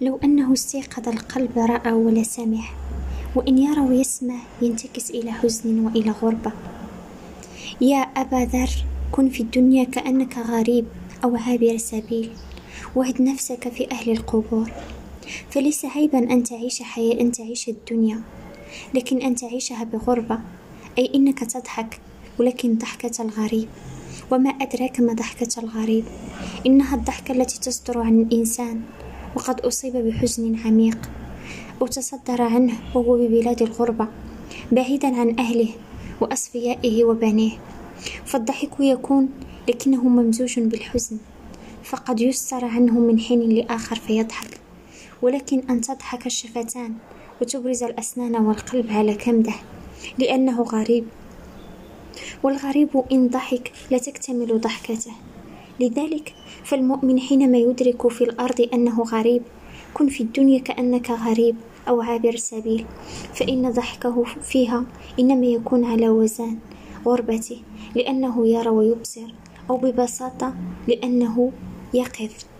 لو أنه استيقظ القلب رأى ولا سمع، وإن يرى ويسمع ينتكس إلى حزن وإلى غربة. يا أبا ذر، كن في الدنيا كأنك غريب أو عابر سبيل، وعد نفسك في أهل القبور، فليس عيبا أن تعيش الدنيا، لكن أن تعيشها بغربة، أي إنك تضحك ولكن ضحكة الغريب. وما أدراك ما ضحكة الغريب؟ إنها الضحكة التي تصدر عن الإنسان وقد أصيب بحزن عميق، أو تصدر عنه وهو ببلاد الغربة بعيدا عن أهله وأصفيائه وبنيه. فالضحك يكون لكنه ممزوج بالحزن، فقد يستر عنه من حين لآخر فيضحك، ولكن أن تضحك الشفتان وتبرز الأسنان والقلب على كمده لأنه غريب، والغريب إن ضحك لا تكتمل ضحكته. لذلك فالمؤمن حينما يدرك في الأرض أنه غريب، كن في الدنيا كأنك غريب أو عابر سبيل، فإن ضحكه فيها إنما يكون على وزن غربته، لأنه يرى ويبصر، أو ببساطة لأنه يقظ.